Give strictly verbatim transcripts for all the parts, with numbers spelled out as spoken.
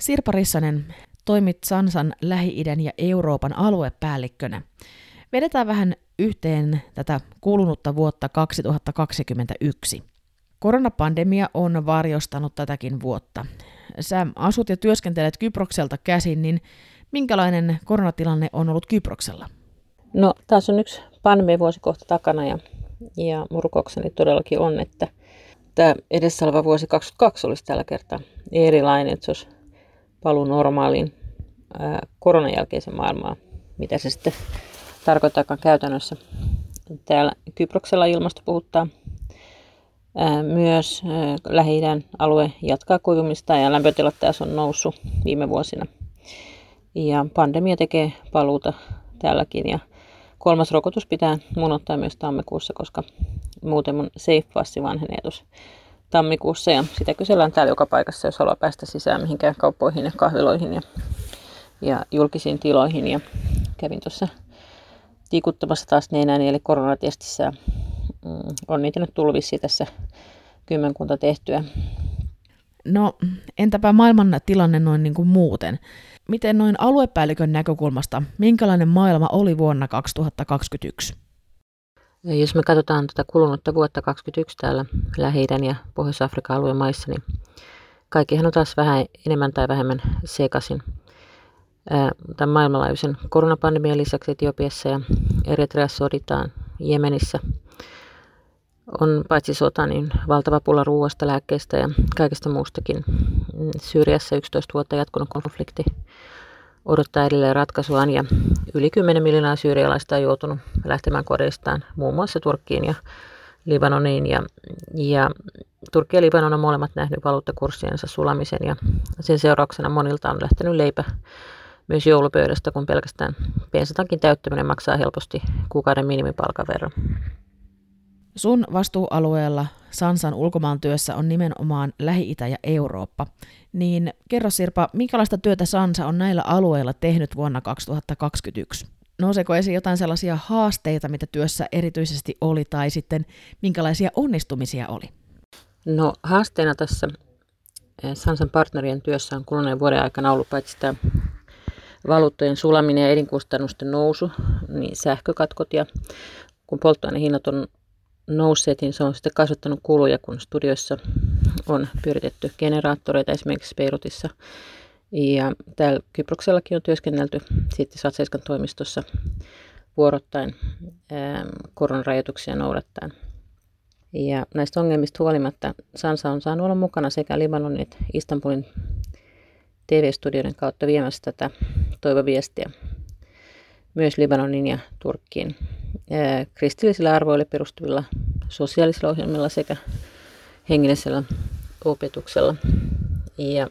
Sirpa Rissanen, toimit Sansan Lähi-idän ja Euroopan aluepäällikkönä. Vedetään vähän yhteen tätä kulunutta vuotta kaksituhattakaksikymmentäyksi. Koronapandemia on varjostanut tätäkin vuotta. Sä asut ja työskentelet Kyprokselta käsin, niin minkälainen koronatilanne on ollut Kyproksella? No taas on yksi pandemiavuosi kohta takana ja, ja mun rukoukseni todellakin on, että tämä edessä oleva vuosi kaksikymmentäkaksi olisi tällä kertaa erilainen, että se olisi paluu normaaliin ää, koronan jälkeisen maailmaan, mitä se sitten tarkoittaakaan käytännössä. Täällä Kyproksella ilmasto puhuttaa. Ää, myös ää, Lähi-idän alue jatkaa kuivumista ja lämpötilat taas on noussut viime vuosina. Ja pandemia tekee paluuta täälläkin ja kolmas rokotus pitää mun ottaa myös tammikuussa, koska muuten mun Safe Passi vanhenee tuossa tammikuussa ja sitä kysellään täällä joka paikassa, jos haluaa päästä sisään mihinkään kauppoihin ja kahviloihin ja, ja julkisiin tiloihin. Ja kävin tuossa tikuttamassa taas nenäni eli koronatestissä. Mm, on niitä nyt tullut vissiin tässä kymmenkunta tehtyä. No entäpä maailman tilanne noin niin kuin muuten? Miten noin aluepäällikön näkökulmasta, minkälainen maailma oli vuonna kaksituhattakaksikymmentäyksi? Ja jos me katsotaan tätä kulunutta vuotta kaksituhattakaksikymmentäyksi täällä Lähi-idän ja Pohjois-Afrikan alueen maissa, niin kaikkihan on taas vähän enemmän tai vähemmän sekaisin. Tämän maailmanlaajuisen koronapandemian lisäksi Etiopiassa ja Eritreassa soditaan, Jemenissä on paitsi sota, niin valtava pula ruoasta, lääkkeistä ja kaikesta muustakin. Syyriassa yksitoista vuotta jatkunut konflikti odottaa edelleen ratkaisuaan ja yli kymmenen miljoonaa syyrialaista on joutunut lähtemään kodeistaan muun muassa Turkkiin ja Libanoniin. Ja, ja Turkki ja Libanon on molemmat nähneet valuuttakurssiensa sulamisen ja sen seurauksena monilta on lähtenyt leipä myös joulupöydästä, kun pelkästään bensatankin täyttäminen maksaa helposti kuukauden minimipalkan verran. Sun vastuualueella Sansan ulkomaantyössä on nimenomaan Lähi-Itä ja Eurooppa. Niin kerro Sirpa, minkälaista työtä Sansa on näillä alueilla tehnyt vuonna kaksituhattakaksikymmentäyksi? Nouseeko esiin jotain sellaisia haasteita, mitä työssä erityisesti oli, tai sitten minkälaisia onnistumisia oli? No haasteena tässä Sansan partnerien työssä on kuluneen vuoden aikana ollut paitsi tämä valuuttojen sulaminen ja elinkustannusten nousu, niin sähkökatkot ja kun polttoainehinnat on nousseet, niin se on sitten kasvattanut kuluja, kun studioissa on pyöritetty generaattoreita esimerkiksi Beirutissa. Ja täällä Kyproksellakin on työskennelty sitten Satsa seitsemän toimistossa vuorottain koronarajoituksia noudattaen. Ja näistä ongelmista huolimatta Sansa on saanut olla mukana sekä Libanonin että Istanbulin T V-studioiden kautta viemässä tätä toivoviestiä myös Libanonin ja Turkkiin kristillisillä arvoille perustuvilla sosiaalisilla ohjelmilla sekä hengellisellä opetuksella. Ja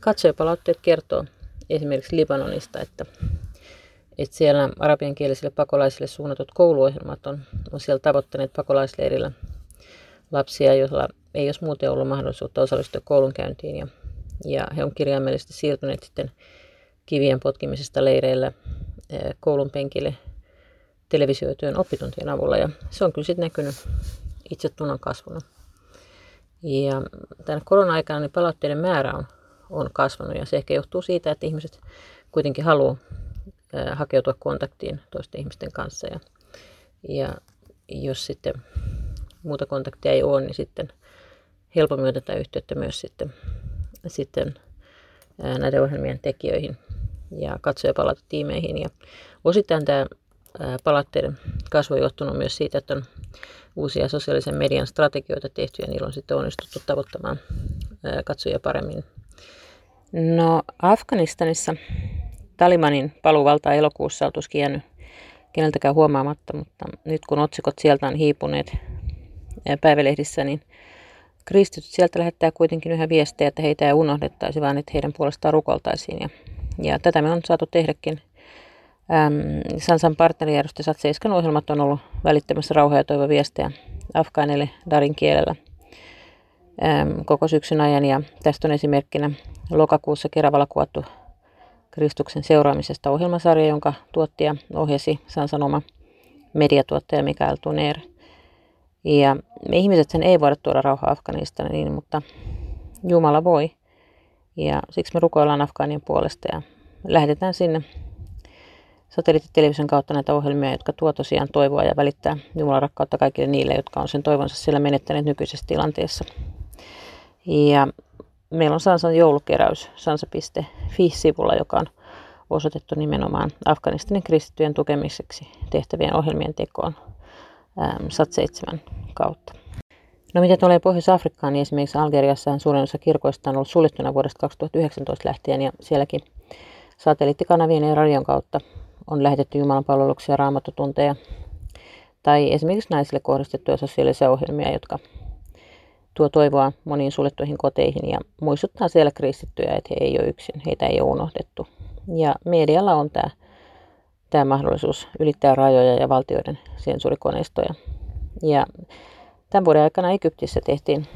katsojapalautteet kertoo esimerkiksi Libanonista, että, että siellä arabiankielisille pakolaisille suunnatut kouluohjelmat on, on siellä tavoittaneet pakolaisleirillä lapsia, joilla ei olisi muuten ollut mahdollisuutta osallistua koulunkäyntiin. Ja, ja he on kirjaimellisesti siirtyneet sitten kivien potkimisesta leireillä koulun penkille televisioitujen oppituntien avulla, ja se on kyllä sitten näkynyt itsetunnon kasvuna. Ja tämän korona-aikana niin palautteiden määrä on, on kasvanut, ja se ehkä johtuu siitä, että ihmiset kuitenkin haluaa ää, hakeutua kontaktiin toisten ihmisten kanssa, ja, ja jos sitten muuta kontaktia ei ole, niin sitten helpommin otetaan yhteyttä myös sitten, sitten ää, näiden ohjelmien tekijöihin ja katsojapalautetiimeihin, ja osittain tämä palautteiden kasvu on johtunut myös siitä, että on uusia sosiaalisen median strategioita tehty ja niillä on sitten onnistuttu tavoittamaan katsojia paremmin. No Afganistanissa Talibanin paluuvalta elokuussa oltuisikin jäänyt keneltäkään huomaamatta, mutta nyt kun otsikot sieltä on hiipuneet päivälehdissä, niin kristityt sieltä lähettää kuitenkin yhä viestejä, että heitä ei unohdettaisi, vaan että heidän puolestaan rukoltaisiin. Ja, ja tätä me on saatu tehdäkin. Ähm, Sansan partnerijärjestö Satsa seitsemän ohjelmat on ollut välittämässä rauhaa ja toivoviestejä afgaaneille darin kielellä ähm, koko syksyn ajan. Ja tästä on esimerkkinä lokakuussa Keravalla kuvattu Kristuksen seuraamisesta ohjelmasarja, jonka tuottaja ohjasi Sansan oma mediatuottaja Mikael Tuner. Ja me ihmiset sen ei voida tuoda rauhaa Afganistaniin, mutta Jumala voi. Ja siksi me rukoillaan Afgaanien puolesta ja lähetetään sinne satelliittitelevision kautta näitä ohjelmia, jotka tuo tosiaan toivoa ja välittää Jumalan rakkautta kaikille niille, jotka on sen toivonsa siellä menettäneet nykyisessä tilanteessa. Ja meillä on Sansan joulukeräys sansa piste fi-sivulla, joka on osoitettu nimenomaan Afganistanin kristittyjen tukemiseksi tehtävien ohjelmien tekoon Satsa seitsemän kautta. No mitä tulee Pohjois-Afrikkaan, niin esimerkiksi Algeriassa suurin osa kirkoista on ollut suljettuna vuodesta kaksituhattayhdeksäntoista lähtien, ja sielläkin satelliittikanavien ja radion kautta on lähetetty jumalanpalveluksia, raamattotunteja tai esimerkiksi naisille kohdistettuja sosiaalisia ohjelmia, jotka tuo toivoa moniin suljettuihin koteihin ja muistuttaa siellä kristittyjä, että he ei ole yksin, heitä ei ole unohdettu. Ja medialla on tämä, tämä mahdollisuus ylittää rajoja ja valtioiden sensuurikoneistoja. Ja tämän vuoden aikana Egyptissä tehtiin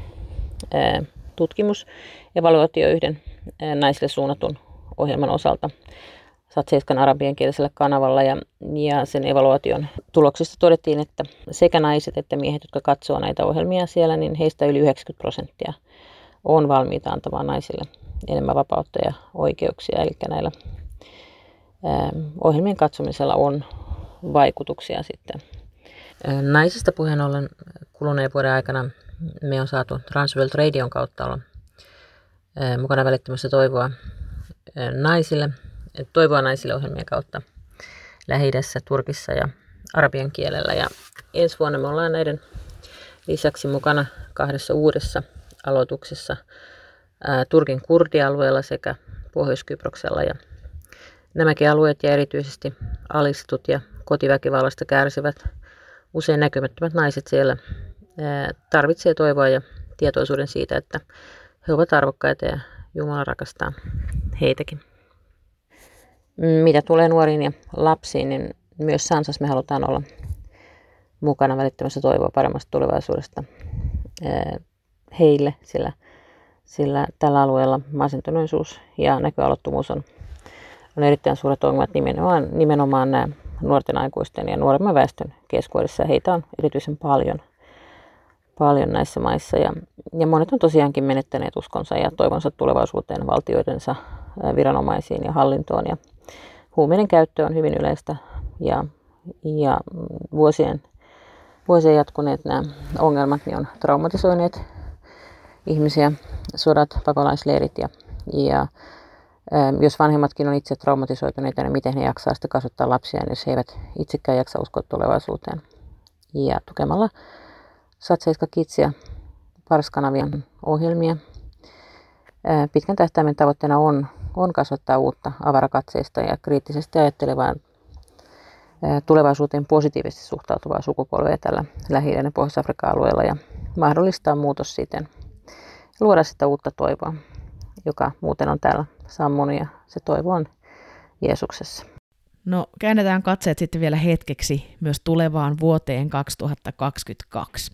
ää, tutkimus ja evaluaatio yhden ää, naisille suunnatun ohjelman osalta Satsa seitsemän arabian kielisellä kanavalla, ja, ja sen evaluaation tuloksista todettiin, että sekä naiset että miehet, jotka katsoo näitä ohjelmia siellä, niin heistä yli yhdeksänkymmentä prosenttia on valmiita antamaan naisille enemmän vapautta ja oikeuksia. Eli näillä ää, ohjelmien katsomisella on vaikutuksia sitten. Naisista puheen ollen kuluneen vuoden aikana me on saatu Transworld Radion kautta olla ää, mukana välittämässä toivoa ää, naisille. Toivoa naisille ohjelmien kautta Lähi-idässä, Turkissa ja arabian kielellä. Ja ensi vuonna me ollaan näiden lisäksi mukana kahdessa uudessa aloituksessa ää, Turkin kurdialueella sekä Pohjois-Kyproksella. Ja nämäkin alueet ja erityisesti alistut ja kotiväkivallasta kärsivät usein näkymättömät naiset siellä ää, tarvitsee toivoa ja tietoisuuden siitä, että he ovat arvokkaita ja Jumala rakastaa heitäkin. Mitä tulee nuoriin ja lapsiin, niin myös Sansassa me halutaan olla mukana välittämässä toivoa paremmasta tulevaisuudesta heille, sillä, sillä tällä alueella masentuneisuus ja näköalattomuus on, on erittäin suuret ongelmat nimenomaan, nimenomaan nämä nuorten aikuisten ja nuoremman väestön keskuudessa. Heitä on erityisen paljon, paljon näissä maissa, ja, ja monet on tosiaankin menettäneet uskonsa ja toivonsa tulevaisuuteen, valtioidensa, viranomaisiin ja hallintoon, ja huumeiden käyttö on hyvin yleistä, ja, ja vuosien, vuosien jatkuneet nämä ongelmat niin on traumatisoineet ihmisiä, sodat, pakolaisleirit, ja, ja ä, jos vanhemmatkin on itse traumatisoituneita, niin miten he jaksaa sitten kasvattaa lapsiaan, jos he eivät itsekään jaksa uskoa tulevaisuuteen. Ja tukemalla Satsa seitsemän Kidsia, Pars-kanavien ohjelmia, ä, pitkän tähtäimen tavoitteena on on kasvattaa uutta avarakatseista ja kriittisesti ajattelevaa tulevaisuuteen positiivisesti suhtautuvaa sukupolvea tällä Lähi-idän ja Pohjois-Afrikan alueella ja mahdollistaa muutos siten. Luoda sitä uutta toivoa, joka muuten on täällä sammunut, ja se toivo on Jeesuksessa. No käännetään katseet sitten vielä hetkeksi myös tulevaan vuoteen kaksituhattakaksikymmentäkaksi.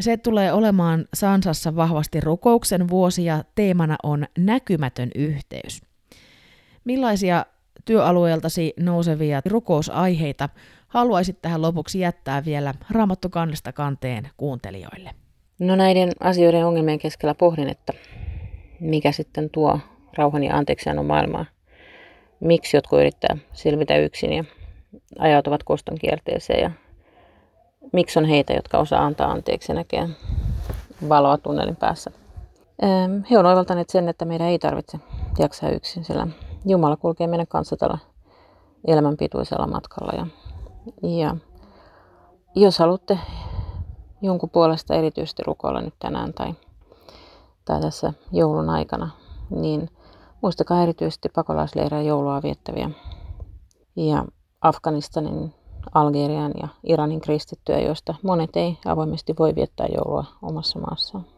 Se tulee olemaan Sansassa vahvasti rukouksen vuosi ja teemana on näkymätön yhteys. Millaisia työalueeltasi nousevia rukousaiheita haluaisit tähän lopuksi jättää vielä Raamattu kannesta kanteen kuuntelijoille? No näiden asioiden ongelmien keskellä pohdin, että mikä sitten tuo rauhan ja anteeksiannon maailmaa. Miksi jotkut yrittää selvitä yksin ja ajautuvat koston kierteeseen, ja miksi on heitä, jotka osaa antaa anteeksi ja näkee valoa tunnelin päässä? He on oivaltaneet sen, että meidän ei tarvitse jaksaa yksin, sillä Jumala kulkee meidän kanssa tällä elämänpituisella matkalla. Ja, ja jos haluatte jonkun puolesta erityisesti rukoilla nyt tänään tai, tai tässä joulun aikana, niin muistakaa erityisesti pakolaisleirejä joulua viettäviä ja Afganistanin, Algerian ja Iranin kristittyjä, joista monet ei avoimesti voi viettää joulua omassa maassaan.